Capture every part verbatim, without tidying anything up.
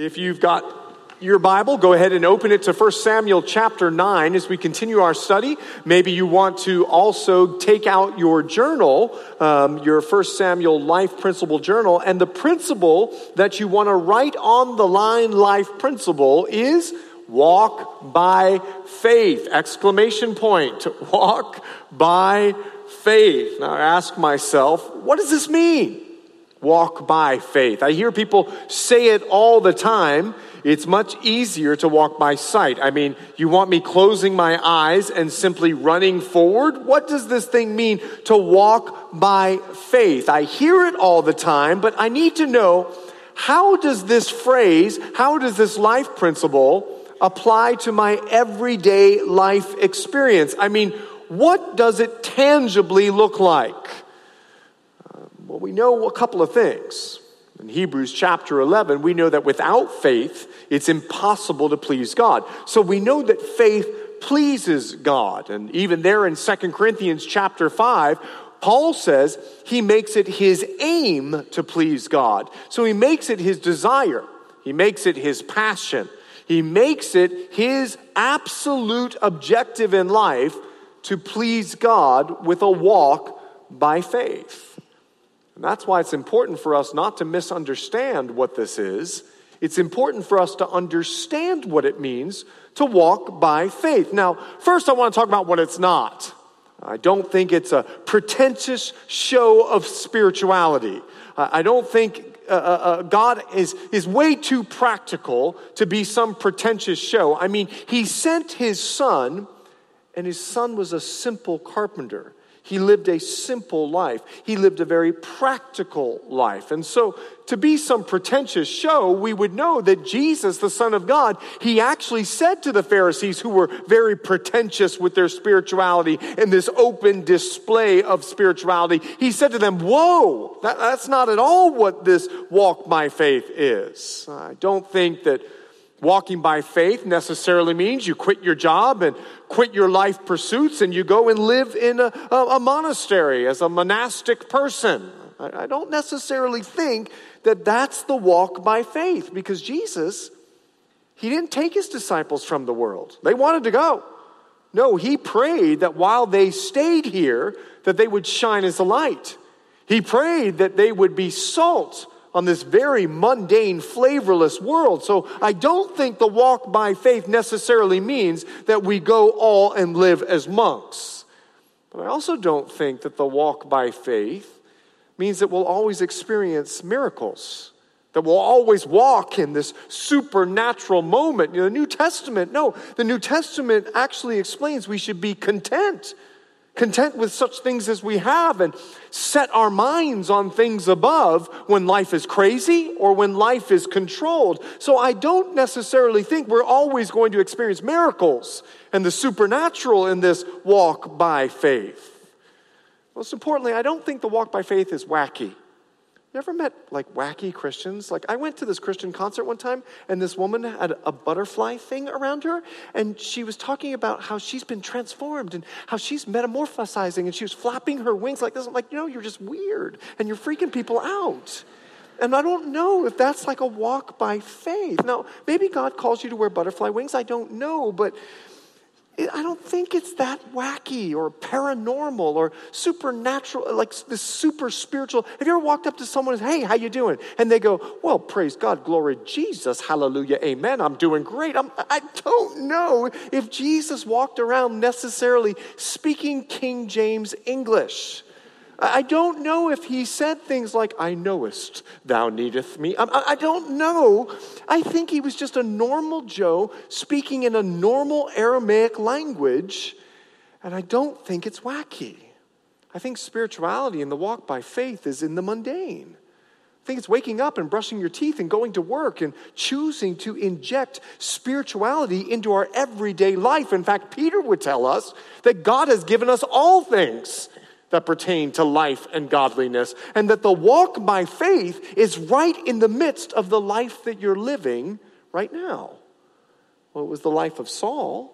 If you've got your Bible, go ahead and open it to First Samuel chapter nine as we continue our study. Maybe you want to also take out your journal, um, your First Samuel life principle journal, and the principle that you want to write on the line life principle is walk by faith, exclamation point, walk by faith. Now I ask myself, what does this mean? Walk by faith. I hear people say it all the time. It's much easier to walk by sight. I mean, you want me closing my eyes and simply running forward? What does this thing mean to walk by faith? I hear it all the time, but I need to know, how does this phrase, how does this life principle apply to my everyday life experience? I mean, what does it tangibly look like? Well, we know a couple of things. In Hebrews chapter eleven, we know that without faith, it's impossible to please God. So we know that faith pleases God. And even there in Second Corinthians chapter five, Paul says he makes it his aim to please God. So he makes it his desire. He makes it his passion. He makes it his absolute objective in life to please God with a walk by faith. And that's why it's important for us not to misunderstand what this is. It's important for us to understand what it means to walk by faith. Now, first I want to talk about what it's not. I don't think it's a pretentious show of spirituality. I don't think uh, uh, God is, is way too practical to be some pretentious show. I mean, he sent his son, and his son was a simple carpenter. He lived a simple life. He lived a very practical life. And so to be some pretentious show, we would know that Jesus, the Son of God, he actually said to the Pharisees, who were very pretentious with their spirituality and this open display of spirituality, he said to them, whoa, that, that's not at all what this walk by faith is. I don't think that walking by faith necessarily means you quit your job and quit your life pursuits and you go and live in a, a monastery as a monastic person. I, I don't necessarily think that that's the walk by faith, because Jesus, he didn't take his disciples from the world. They wanted to go. No, he prayed that while they stayed here, that they would shine as a light. He prayed that they would be salt on this very mundane, flavorless world. So I don't think the walk by faith necessarily means that we go all and live as monks. But I also don't think that the walk by faith means that we'll always experience miracles, that we'll always walk in this supernatural moment. You know, the New Testament, no, the New Testament actually explains we should be content. Content with such things as we have, and set our minds on things above when life is crazy or when life is controlled. So I don't necessarily think we're always going to experience miracles and the supernatural in this walk by faith. Most importantly, I don't think the walk by faith is wacky. You ever met like wacky Christians? Like, I went to this Christian concert one time, and this woman had a butterfly thing around her, and she was talking about how she's been transformed and how she's metamorphosizing, and she was flapping her wings like this. I'm like, you know, you're just weird and you're freaking people out. And I don't know if that's like a walk by faith. Now, maybe God calls you to wear butterfly wings. I don't know, but I don't think it's that wacky or paranormal or supernatural, like this super spiritual. Have you ever walked up to someone and said, hey, how you doing? And they go, well, praise God, glory Jesus, hallelujah, amen, I'm doing great. I'm, I don't know if Jesus walked around necessarily speaking King James English. I don't know if he said things like, I knowest thou needeth me. I, I don't know. I think he was just a normal Joe speaking in a normal Aramaic language, and I don't think it's wacky. I think spirituality and the walk by faith is in the mundane. I think it's waking up and brushing your teeth and going to work and choosing to inject spirituality into our everyday life. In fact, Peter would tell us that God has given us all things that pertain to life and godliness, and that the walk by faith is right in the midst of the life that you're living right now. Well, it was the life of Saul.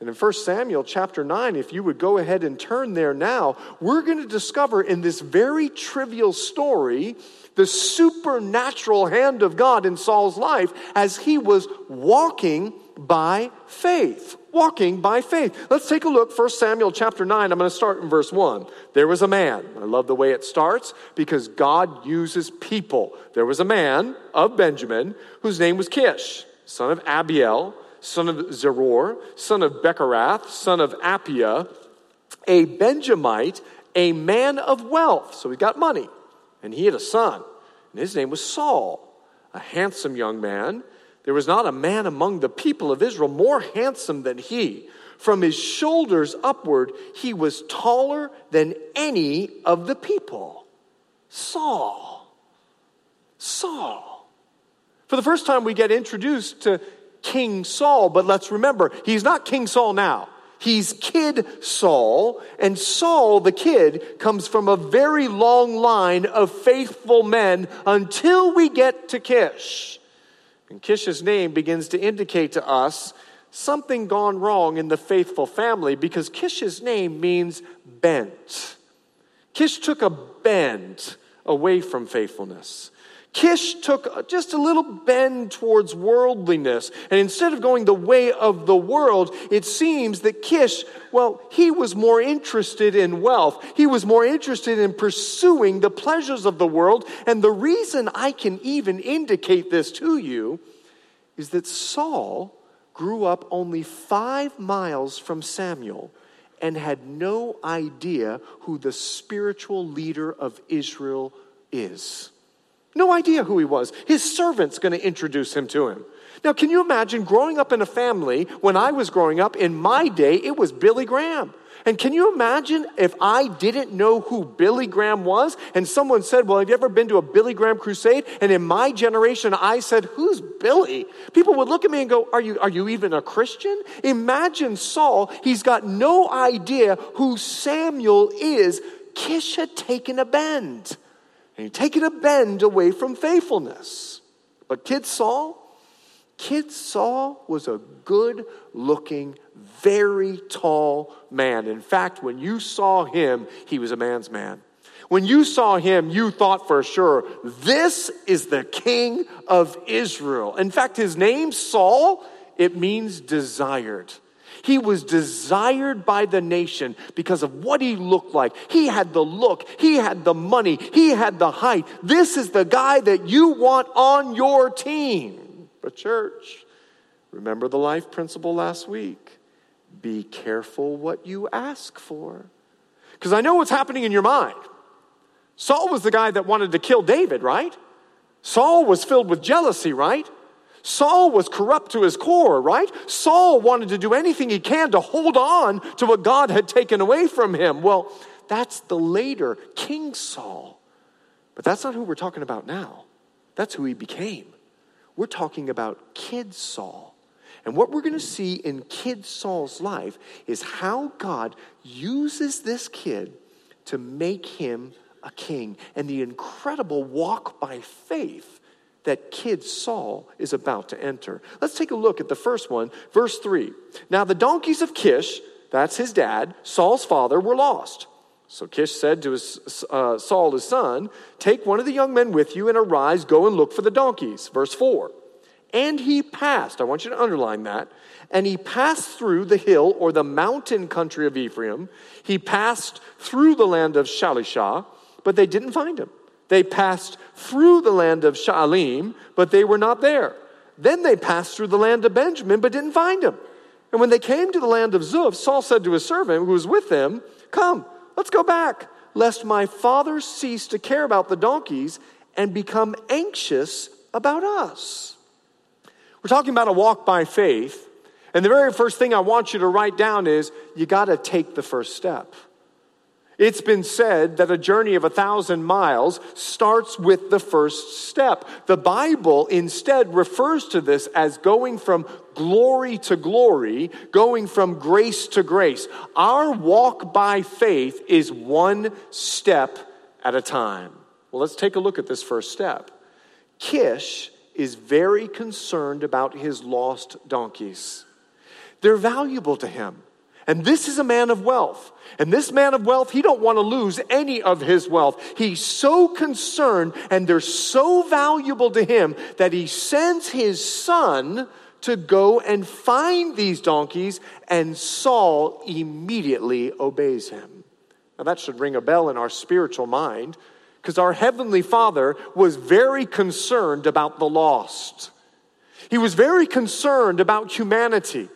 And in First Samuel chapter nine, if you would go ahead and turn there now, we're going to discover in this very trivial story the supernatural hand of God in Saul's life as he was walking by faith. Walking by faith. Let's take a look, First Samuel chapter nine. I'm going to start in verse one. There was a man. I love the way it starts because God uses people. There was a man of Benjamin whose name was Kish, son of Abiel, son of Zeror, son of Becherath, son of Appiah, a Benjamite, a man of wealth. So he got money. And he had a son, and his name was Saul, a handsome young man. There was not a man among the people of Israel more handsome than he. From his shoulders upward, he was taller than any of the people. Saul. Saul. For the first time, we get introduced to King Saul, but let's remember, he's not King Saul now. He's Kid Saul, and Saul, the kid, comes from a very long line of faithful men until we get to Kish. And Kish's name begins to indicate to us something gone wrong in the faithful family because Kish's name means bent. Kish took a bend away from faithfulness. Kish took just a little bend towards worldliness. And instead of going the way of the world, it seems that Kish, well, he was more interested in wealth. He was more interested in pursuing the pleasures of the world. And the reason I can even indicate this to you is that Saul grew up only five miles from Samuel and had no idea who the spiritual leader of Israel is. No idea who he was. His servant's going to introduce him to him. Now, can you imagine growing up in a family? When I was growing up, in my day, it was Billy Graham. And can you imagine if I didn't know who Billy Graham was? And someone said, well, have you ever been to a Billy Graham crusade? And in my generation, I said, who's Billy? People would look at me and go, are you, are you even a Christian? Imagine Saul. He's got no idea who Samuel is. Kish had taken a bend. And you're taking a bend away from faithfulness. But Kid Saul, Kid Saul was a good-looking, very tall man. In fact, when you saw him, he was a man's man. When you saw him, you thought for sure, this is the king of Israel. In fact, his name, Saul, it means desired. He was desired by the nation because of what he looked like. He had the look. He had the money. He had the height. This is the guy that you want on your team. But church, remember the life principle last week. Be careful what you ask for. Because I know what's happening in your mind. Saul was the guy that wanted to kill David, right? Saul was filled with jealousy, right? Saul was corrupt to his core, right? Saul wanted to do anything he can to hold on to what God had taken away from him. Well, that's the later King Saul. But that's not who we're talking about now. That's who he became. We're talking about Kid Saul. And what we're going to see in Kid Saul's life is how God uses this kid to make him a king. And the incredible walk by faith that Kid Saul is about to enter. Let's take a look at the first one, verse three. Now the donkeys of Kish, that's his dad, Saul's father, were lost. So Kish said to his, uh, Saul, his son, take one of the young men with you and arise, go and look for the donkeys. Verse four. And he passed, I want you to underline that, and he passed through the hill or the mountain country of Ephraim. He passed through the land of Shalishah, but they didn't find him. They passed through the land of Sha'alim, but they were not there. Then they passed through the land of Benjamin, but didn't find him. And when they came to the land of Zuph, Saul said to his servant who was with them, come, let's go back, lest my father cease to care about the donkeys and become anxious about us. We're talking about a walk by faith. And the very first thing I want you to write down is you got to take the first step. It's been said that a journey of a thousand miles starts with the first step. The Bible instead refers to this as going from glory to glory, going from grace to grace. Our walk by faith is one step at a time. Well, let's take a look at this first step. Kish is very concerned about his lost donkeys. They're valuable to him. And this is a man of wealth. And this man of wealth, he don't want to lose any of his wealth. He's so concerned, and they're so valuable to him, that he sends his son to go and find these donkeys, and Saul immediately obeys him. Now that should ring a bell in our spiritual mind, because our Heavenly Father was very concerned about the lost. He was very concerned about humanity.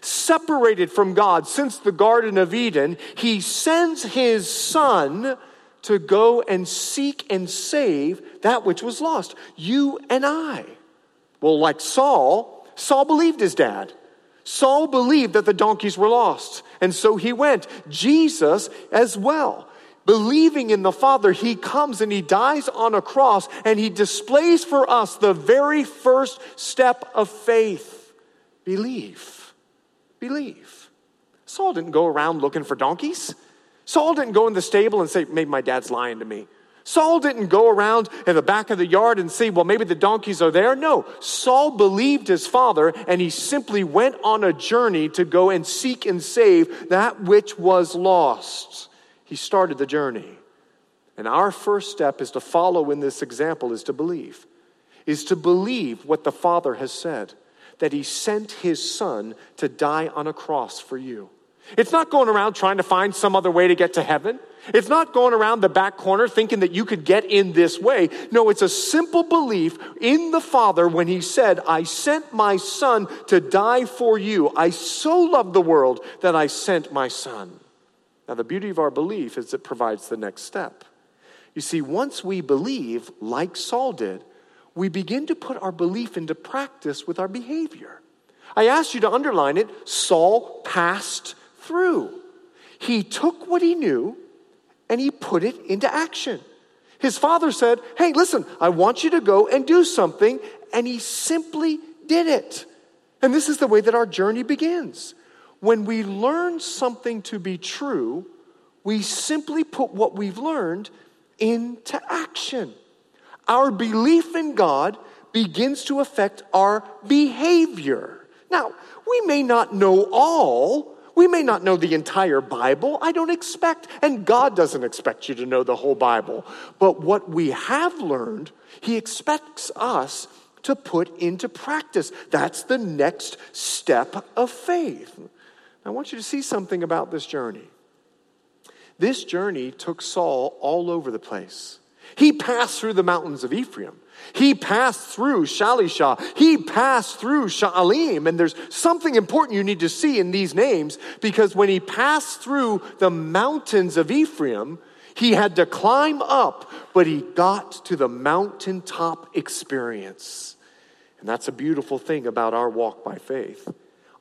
Separated from God since the Garden of Eden, he sends his son to go and seek and save that which was lost, you and I. Well, like Saul, Saul believed his dad. Saul believed that the donkeys were lost, and so he went. Jesus as well. Believing in the Father, he comes and he dies on a cross, and he displays for us the very first step of faith, belief. Believe. Saul didn't go around looking for donkeys. Saul didn't go in the stable and say, maybe my dad's lying to me. Saul didn't go around in the back of the yard and see, well, maybe the donkeys are there. No, Saul believed his father, and he simply went on a journey to go and seek and save that which was lost. He started the journey. And our first step is to follow in this example, is to believe, is to believe what the Father has said. That he sent his son to die on a cross for you. It's not going around trying to find some other way to get to heaven. It's not going around the back corner thinking that you could get in this way. No, it's a simple belief in the Father when he said, I sent my son to die for you. I so loved the world that I sent my son. Now, the beauty of our belief is it provides the next step. You see, once we believe, like Saul did, we begin to put our belief into practice with our behavior. I asked you to underline it. Saul passed through. He took what he knew and he put it into action. His father said, hey, listen, I want you to go and do something. And he simply did it. And this is the way that our journey begins. When we learn something to be true, we simply put what we've learned into action. Our belief in God begins to affect our behavior. Now, we may not know all. We may not know the entire Bible. I don't expect, and God doesn't expect you to know the whole Bible. But what we have learned, he expects us to put into practice. That's the next step of faith. I want you to see something about this journey. This journey took Saul all over the place. He passed through the mountains of Ephraim. He passed through Shalishah. He passed through Sha'alim. And there's something important you need to see in these names, because when he passed through the mountains of Ephraim, he had to climb up, but he got to the mountaintop experience. And that's a beautiful thing about our walk by faith.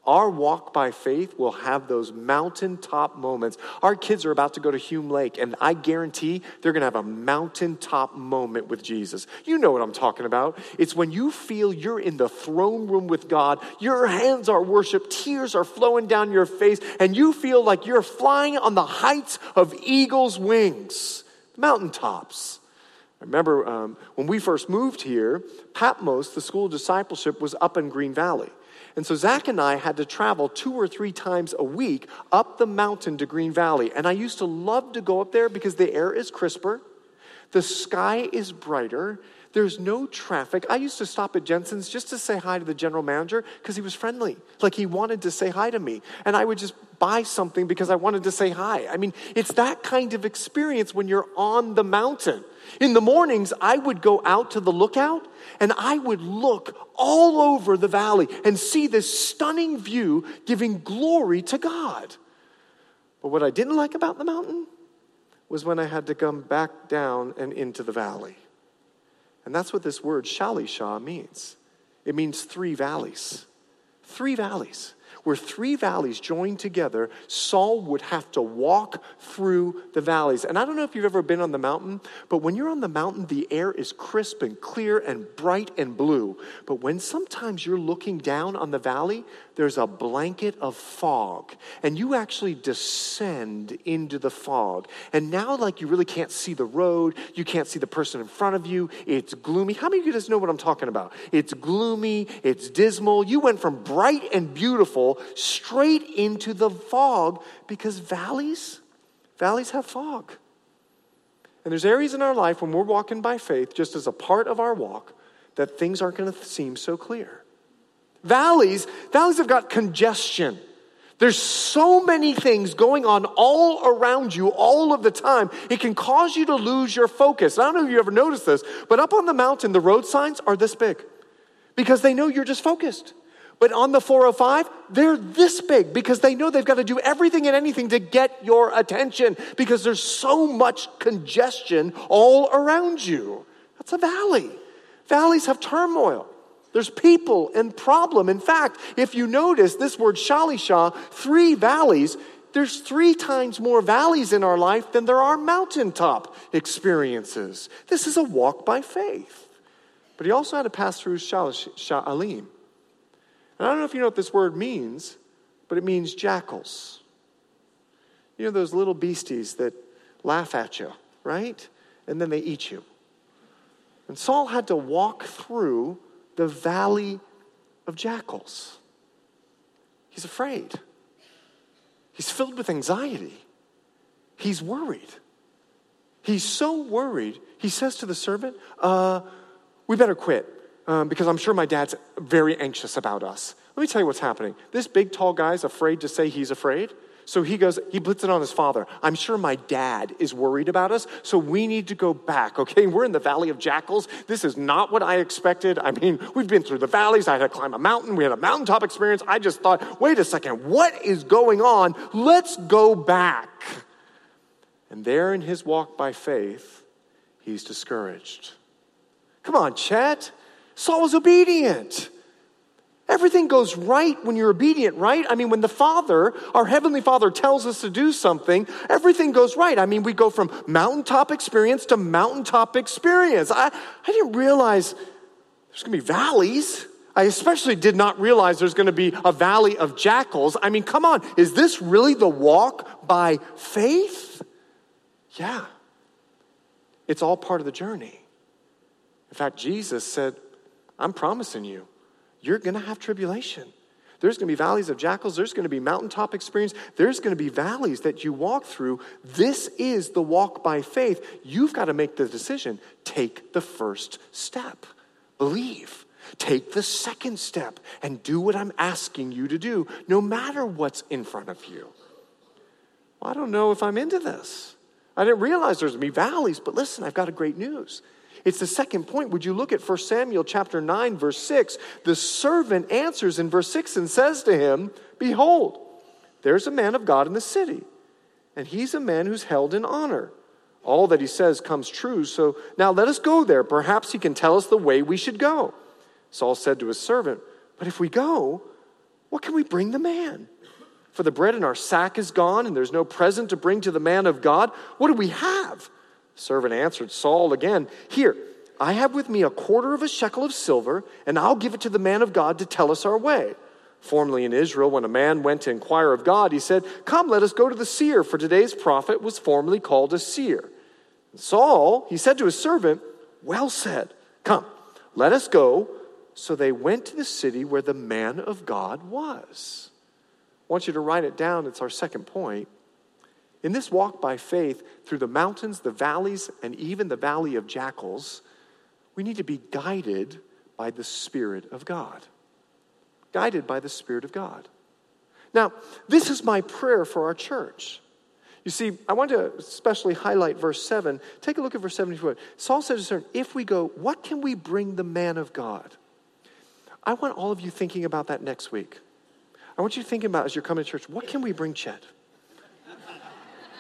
Our walk by faith will have those mountaintop moments. Our kids are about to go to Hume Lake, and I guarantee they're going to have a mountaintop moment with Jesus. You know what I'm talking about. It's when you feel you're in the throne room with God, your hands are worship, tears are flowing down your face, and you feel like you're flying on the heights of eagle's wings, mountaintops. I remember um, when we first moved here, Patmos, the school of discipleship, was up in Green Valley. And so Zach and I had to travel two or three times a week up the mountain to Green Valley. And I used to love to go up there because the air is crisper. The sky is brighter. There's no traffic. I used to stop at Jensen's just to say hi to the general manager because he was friendly. Like, he wanted to say hi to me. And I would just buy something because I wanted to say hi. I mean, it's that kind of experience when you're on the mountain. In the mornings, I would go out to the lookout, and I would look all over the valley and see this stunning view giving glory to God. But what I didn't like about the mountain was when I had to come back down and into the valley. And that's what this word Shalishah means. It means three valleys. Three valleys. Where three valleys joined together, Saul would have to walk through the valleys. And I don't know if you've ever been on the mountain, but when you're on the mountain, the air is crisp and clear and bright and blue. But when sometimes you're looking down on the valley, there's a blanket of fog. And you actually descend into the fog. And now, like, you really can't see the road. You can't see the person in front of you. It's gloomy. How many of you guys know what I'm talking about? It's gloomy. It's dismal. You went from bright and beautiful hill straight into the fog, because valleys, valleys have fog. And there's areas in our life when we're walking by faith, just as a part of our walk, that things aren't going to seem so clear. Valleys, valleys have got congestion. There's so many things going on all around you all of the time. It can cause you to lose your focus. And I don't know if you ever noticed this, but up on the mountain, the road signs are this big because they know you're just focused. But on the four oh five, they're this big because they know they've got to do everything and anything to get your attention because there's so much congestion all around you. That's a valley. Valleys have turmoil. There's people and problem. In fact, if you notice this word Shalisha, three valleys, there's three times more valleys in our life than there are mountaintop experiences. This is a walk by faith. But he also had to pass through Shalim. And I don't know if you know what this word means, but it means jackals. You know those little beasties that laugh at you, right? And then they eat you. And Saul had to walk through the valley of jackals. He's afraid. He's filled with anxiety. He's worried. He's so worried, he says to the servant, uh, we better quit um, because I'm sure my dad's very anxious about us. Let me tell you what's happening. This big, tall guy's afraid to say he's afraid. So he goes, he puts it on his father. I'm sure my dad is worried about us, so we need to go back, okay? We're in the valley of jackals. This is not what I expected. I mean, we've been through the valleys. I had to climb a mountain. We had a mountaintop experience. I just thought, wait a second, what is going on? Let's go back. And there in his walk by faith, he's discouraged. Come on, Chet. Saul was obedient. Everything goes right when you're obedient, right? I mean, when the Father, our Heavenly Father, tells us to do something, everything goes right. I mean, we go from mountaintop experience to mountaintop experience. I, I didn't realize there's going to be valleys. I especially did not realize there's going to be a valley of jackals. I mean, come on. Is this really the walk by faith? Yeah. It's all part of the journey. In fact, Jesus said, I'm promising you, you're going to have tribulation. There's going to be valleys of jackals. There's going to be mountaintop experience. There's going to be valleys that you walk through. This is the walk by faith. You've got to make the decision. Take the first step. Believe. Take the second step and do what I'm asking you to do, no matter what's in front of you. Well, I don't know if I'm into this. I didn't realize there's going to be valleys, but listen, I've got a great news. It's the second point. Would you look at First Samuel chapter nine, verse six? The servant answers in verse six and says to him, behold, there's a man of God in the city, and he's a man who's held in honor. All that he says comes true, so now let us go there. Perhaps he can tell us the way we should go. Saul said to his servant, but if we go, what can we bring the man? For the bread in our sack is gone, and there's no present to bring to the man of God. What do we have? The servant answered Saul again, here, I have with me a quarter of a shekel of silver, and I'll give it to the man of God to tell us our way. Formerly in Israel, when a man went to inquire of God, he said, come, let us go to the seer, for today's prophet was formerly called a seer. And Saul, he said to his servant, well said, come, let us go. So they went to the city where the man of God was. I want you to write it down. It's our second point. In this walk by faith through the mountains, the valleys, and even the valley of jackals, we need to be guided by the Spirit of God. Guided by the Spirit of God. Now, this is my prayer for our church. You see, I want to especially highlight verse seven. Take a look at verse seventy-four. Saul said to him, if we go, what can we bring the man of God? I want all of you thinking about that next week. I want you thinking about, as you're coming to church, what can we bring Chet?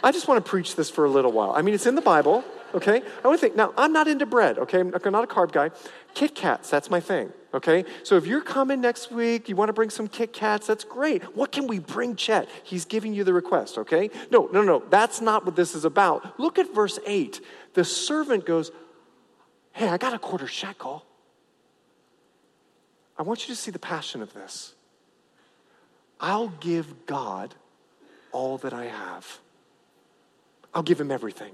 I just want to preach this for a little while. I mean, it's in the Bible, okay? I want to think, now, I'm not into bread, okay? I'm not a carb guy. Kit Kats, that's my thing, okay? So if you're coming next week, you want to bring some Kit Kats, that's great. What can we bring, Chet? He's giving you the request, okay? No, no, no, that's not what this is about. Look at verse eight. The servant goes, hey, I got a quarter shekel. I want you to see the passion of this. I'll give God all that I have. I'll give him everything.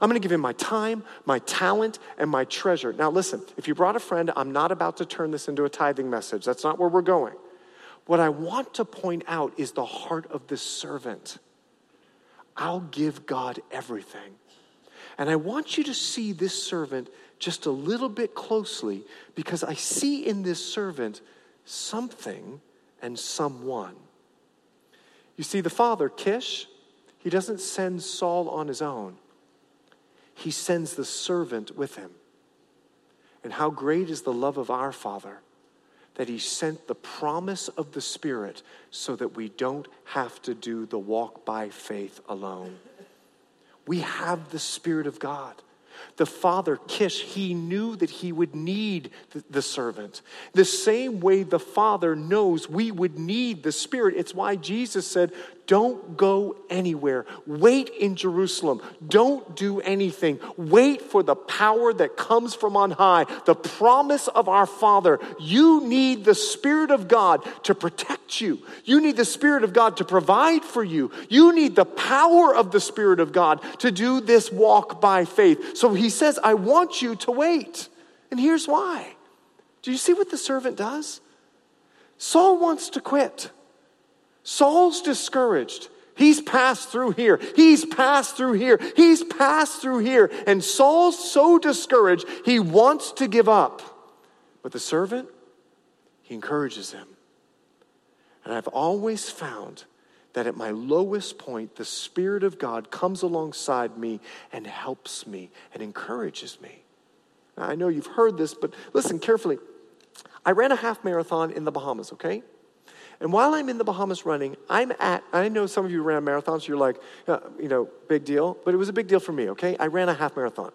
I'm going to give him my time, my talent, and my treasure. Now listen, if you brought a friend, I'm not about to turn this into a tithing message. That's not where we're going. What I want to point out is the heart of the servant. I'll give God everything. And I want you to see this servant just a little bit closely, because I see in this servant something and someone. You see, the father, Kish, he doesn't send Saul on his own. He sends the servant with him. And how great is the love of our Father that he sent the promise of the Spirit so that we don't have to do the walk by faith alone. We have the Spirit of God. The father, Kish, he knew that he would need the servant. The same way the Father knows we would need the Spirit. It's why Jesus said, don't go anywhere. Wait in Jerusalem. Don't do anything. Wait for the power that comes from on high, the promise of our Father. You need the Spirit of God to protect you. You need the Spirit of God to provide for you. You need the power of the Spirit of God to do this walk by faith. So he says, I want you to wait. And here's why. Do you see what the servant does? Saul wants to quit. Saul's discouraged. He's passed through here. He's passed through here. He's passed through here. And Saul's so discouraged, he wants to give up. But the servant, he encourages him. And I've always found that at my lowest point, the Spirit of God comes alongside me and helps me and encourages me. Now, I know you've heard this, but listen carefully. I ran a half marathon in the Bahamas, okay? And while I'm in the Bahamas running, I'm at, I know some of you ran marathons, so you're like, uh, you know, big deal. But it was a big deal for me, okay? I ran a half marathon.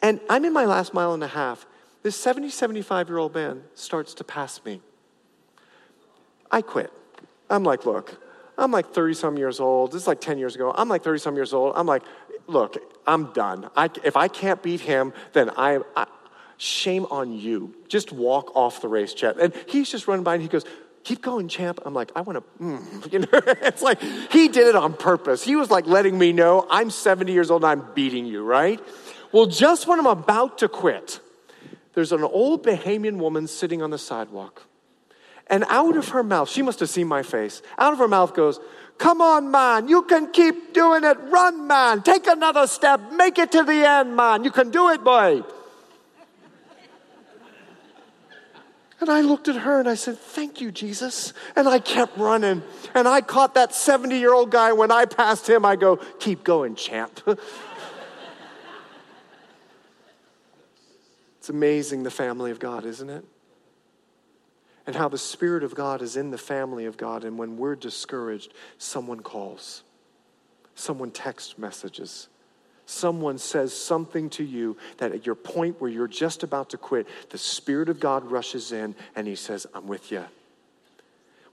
And I'm in my last mile and a half. This seventy, seventy-five-year-old man starts to pass me. I quit. I'm like, look, I'm like thirty-some years old. This is like ten years ago. I'm like thirty-some years old. I'm like, look, I'm done. I, if I can't beat him, then I, I, shame on you. Just walk off the race, Chet. And he's just running by and he goes, keep going, champ. I'm like, I want to, mm. you know, it's like, he did it on purpose. He was like letting me know, I'm seventy years old and I'm beating you, right? Well, just when I'm about to quit, there's an old Bahamian woman sitting on the sidewalk. And out of her mouth, she must have seen my face, out of her mouth goes, come on, man, you can keep doing it. Run, man, take another step, make it to the end, man. You can do it, boy. And I looked at her and I said, thank you, Jesus. And I kept running. And I caught that seventy-year-old guy. When I passed him, I go, keep going, champ. It's amazing, the family of God, isn't it? And how the Spirit of God is in the family of God. And when we're discouraged, someone calls. Someone text messages. Someone says something to you that at your point where you're just about to quit, the Spirit of God rushes in and he says, I'm with you.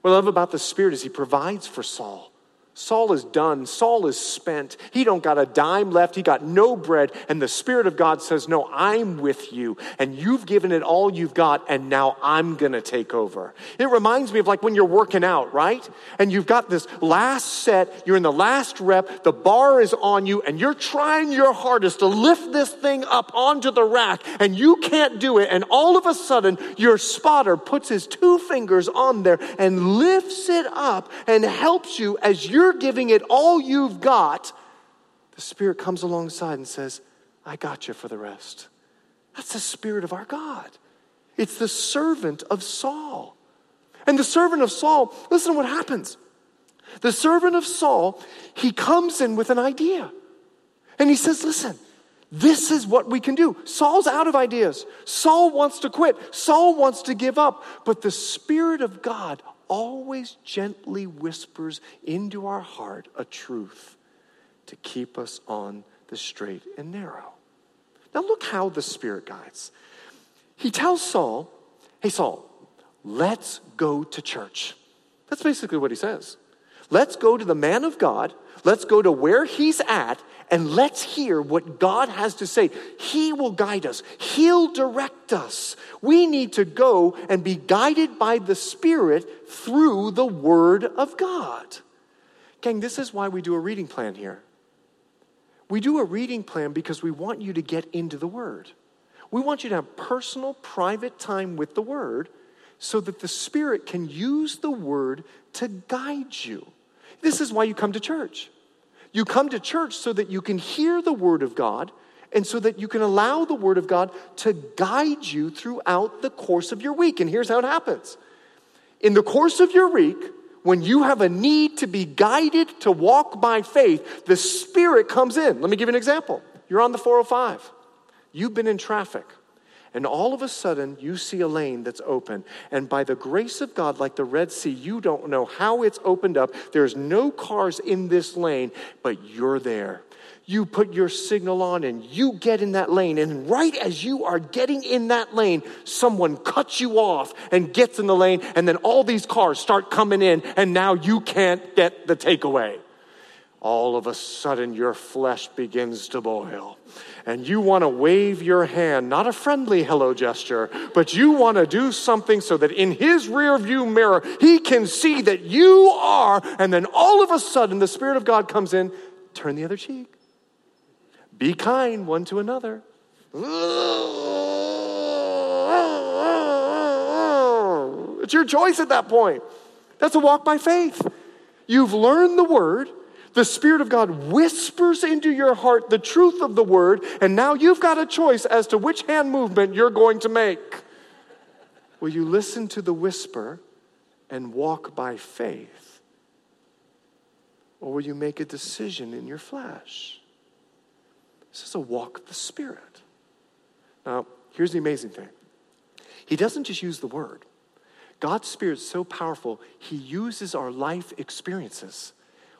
What I love about the Spirit is he provides for Saul. Saul is done. Saul is spent. He don't got a dime left. He got no bread. And the Spirit of God says, no, I'm with you. And you've given it all you've got. And now I'm going to take over. It reminds me of like when you're working out, right? And you've got this last set. You're in the last rep. The bar is on you. And you're trying your hardest to lift this thing up onto the rack. And you can't do it. And all of a sudden, your spotter puts his two fingers on there and lifts it up and helps you as you're You're giving it all you've got. The Spirit comes alongside and says, I got you for the rest. That's the Spirit of our God. It's the servant of Saul. And the servant of Saul, listen to what happens. The servant of Saul, he comes in with an idea. And he says, listen, this is what we can do. Saul's out of ideas. Saul wants to quit. Saul wants to give up. But the Spirit of God always gently whispers into our heart a truth to keep us on the straight and narrow. Now look how the Spirit guides. He tells Saul, hey Saul, let's go to church. That's basically what he says. Let's go to the man of God. Let's go to where he's at and let's hear what God has to say. He will guide us. He'll direct us. We need to go and be guided by the Spirit through the Word of God. Gang, this is why we do a reading plan here. We do a reading plan because we want you to get into the Word. We want you to have personal, private time with the Word so that the Spirit can use the word to guide you. This is why you come to church. You come to church so that you can hear the word of God and so that you can allow the word of God to guide you throughout the course of your week. And here's how it happens. In the course of your week, when you have a need to be guided to walk by faith, the Spirit comes in. Let me give you an example. You're on the four oh five. You've been in traffic. And all of a sudden, you see a lane that's open. And by the grace of God, like the Red Sea, you don't know how it's opened up. There's no cars in this lane, but you're there. You put your signal on and you get in that lane. And right as you are getting in that lane, someone cuts you off and gets in the lane. And then all these cars start coming in and now you can't get the takeaway. All of a sudden, your flesh begins to boil. And you want to wave your hand, not a friendly hello gesture, but you want to do something so that in his rear view mirror, he can see that you are. And then all of a sudden, the Spirit of God comes in, turn the other cheek. Be kind one to another. It's your choice at that point. That's a walk by faith. You've learned the word. The Spirit of God whispers into your heart the truth of the word, and now you've got a choice as to which hand movement you're going to make. Will you listen to the whisper and walk by faith? Or will you make a decision in your flesh? This is a walk of the Spirit. Now, here's the amazing thing. He doesn't just use the word. God's Spirit's so powerful, he uses our life experiences.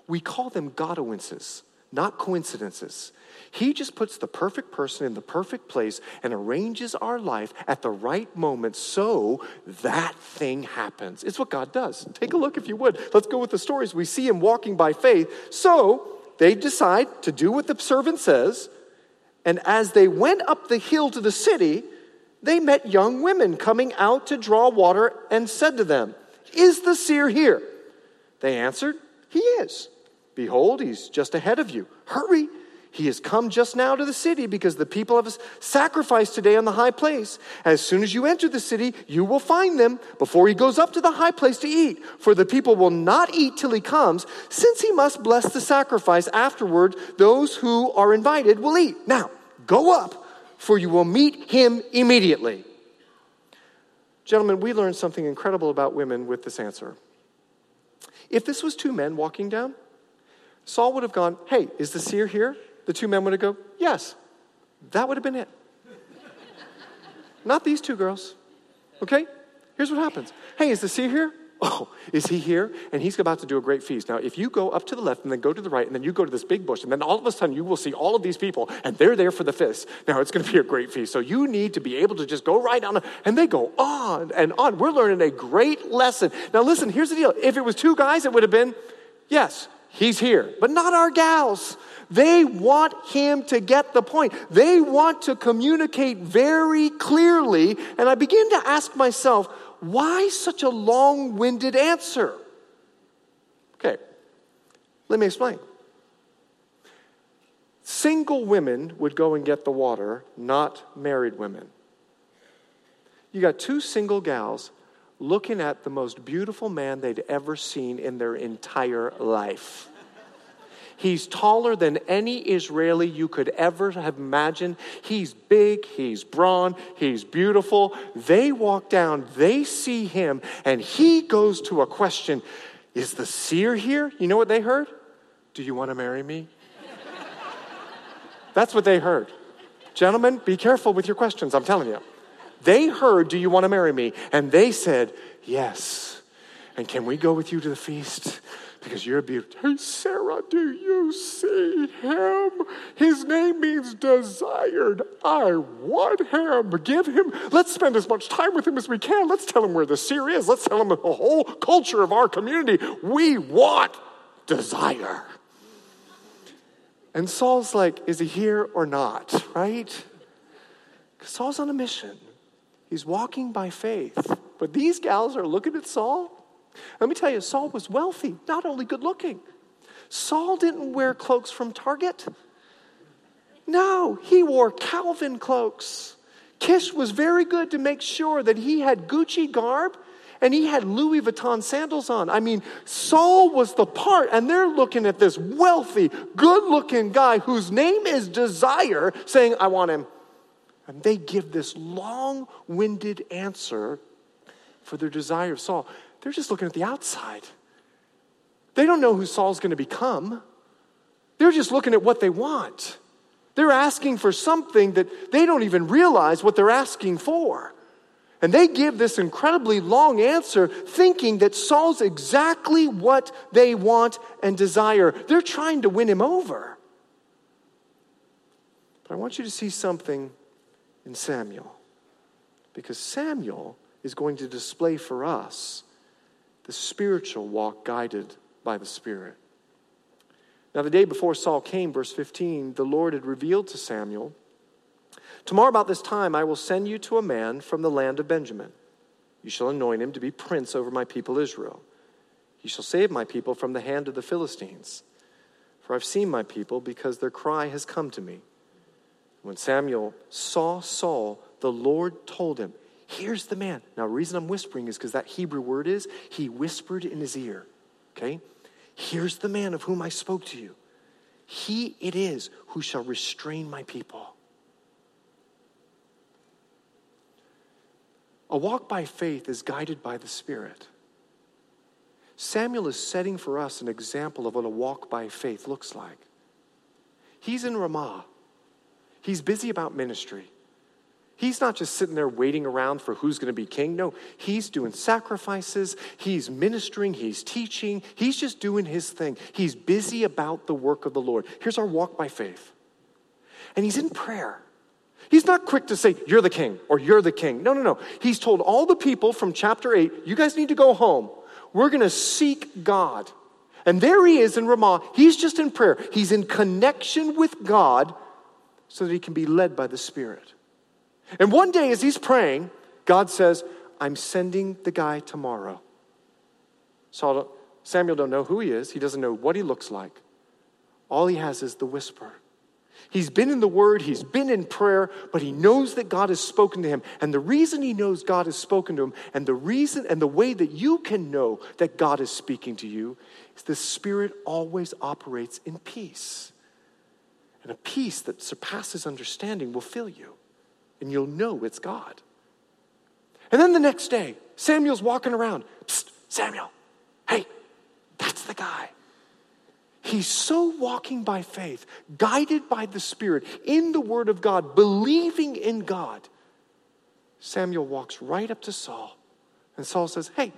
We call them God-owences, not coincidences. He just puts the perfect person in the perfect place and arranges our life at the right moment so that thing happens. It's what God does. Take a look if you would. Let's go with the stories. We see him walking by faith. So they decide to do what the servant says. And as they went up the hill to the city, they met young women coming out to draw water and said to them, "Is the seer here?" They answered, "He is. Behold, he's just ahead of you. Hurry. He has come just now to the city because the people have sacrificed today on the high place. As soon as you enter the city, you will find them before he goes up to the high place to eat. For the people will not eat till he comes, since he must bless the sacrifice. Afterward, those who are invited will eat. Now, go up, for you will meet him immediately." Gentlemen, we learned something incredible about women with this answer. If this was two men walking down, Saul would have gone, "Hey, is the seer here?" The two men would have gone, "Yes." That would have been it. Not these two girls. Okay? Here's what happens. "Hey, is the seer here? Oh, is he here? And he's about to do a great feast. Now, if you go up to the left and then go to the right and then you go to this big bush and then all of a sudden you will see all of these people and they're there for the feast. Now, it's going to be a great feast. So you need to be able to just go right on." And they go on and on. We're learning a great lesson. Now, listen, here's the deal. If it was two guys, it would have been, "Yes, he's here," but not our gals. They want him to get the point. They want to communicate very clearly. And I begin to ask myself, why such a long-winded answer? Okay, let me explain. Single women would go and get the water, not married women. You got two single gals looking at the most beautiful man they'd ever seen in their entire life. He's taller than any Israeli you could ever have imagined. He's big, he's brawn, he's beautiful. They walk down, they see him, and he goes to a question, "Is the seer here?" You know what they heard? "Do you want to marry me?" That's what they heard. Gentlemen, be careful with your questions, I'm telling you. They heard, "Do you want to marry me?" And they said, "Yes. And can we go with you to the feast? Because you're beautiful." "Hey, Sarah, do you see him? His name means desired. I want him. Give him. Let's spend as much time with him as we can. Let's tell him where the seer is. Let's tell him the whole culture of our community. We want desire." And Saul's like, "Is he here or not?" Right? Because Saul's on a mission. He's walking by faith. But these gals are looking at Saul. Let me tell you, Saul was wealthy, not only good looking. Saul didn't wear cloaks from Target. No, he wore Calvin cloaks. Kish was very good to make sure that he had Gucci garb. and he had Louis Vuitton sandals on. I mean, Saul was the part, and they're looking at this wealthy, good-looking guy whose name is Desire, saying, I want him. And they give this long-winded answer for their desire of Saul. They're just looking at the outside. They don't know who Saul's going to become. They're just looking at what they want. They're asking for something that they don't even realize what they're asking for. And they give this incredibly long answer thinking that Saul's exactly what they want and desire. They're trying to win him over. But I want you to see something in Samuel, because Samuel is going to display for us the spiritual walk guided by the Spirit. Now, the day before Saul came, verse fifteen, the Lord had revealed to Samuel, tomorrow about this time I will send you to a man from the land of Benjamin. You shall anoint him to be prince over my people Israel. He shall save my people from the hand of the Philistines. For I've seen my people because their cry has come to me. When Samuel saw Saul, the Lord told him, here's the man. Now, the reason I'm whispering is because that Hebrew word is, he whispered in his ear, okay? Here's the man of whom I spoke to you. He it is who shall restrain my people. A walk by faith is guided by the Spirit. Samuel is setting for us an example of what a walk by faith looks like. He's in Ramah. He's busy about ministry. He's not just sitting there waiting around for who's going to be king. No, he's doing sacrifices. He's ministering. He's teaching. He's just doing his thing. He's busy about the work of the Lord. Here's our walk by faith. And he's in prayer. He's not quick to say, you're the king or you're the king. No, no, no. He's told all the people from chapter eight, you guys need to go home. We're going to seek God. And there he is in Ramah. He's just in prayer. He's in connection with God, so that he can be led by the Spirit. And one day as he's praying, God says, I'm sending the guy tomorrow. Saul, Samuel don't know who he is. He doesn't know what he looks like. All he has is the whisper. He's been in the Word. He's been in prayer. But he knows that God has spoken to him. And the reason he knows God has spoken to him, and the reason and the way that you can know that God is speaking to you, is the Spirit always operates in peace. And a peace that surpasses understanding will fill you. And you'll know it's God. And then the next day, Samuel's walking around. Psst, Samuel, hey, that's the guy. He's so walking by faith, guided by the Spirit, in the Word of God, believing in God. Samuel walks right up to Saul. And Saul says, hey,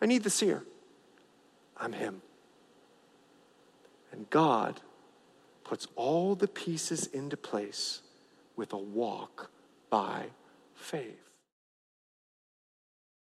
I need the seer. I'm him. And God puts all the pieces into place with a walk by faith.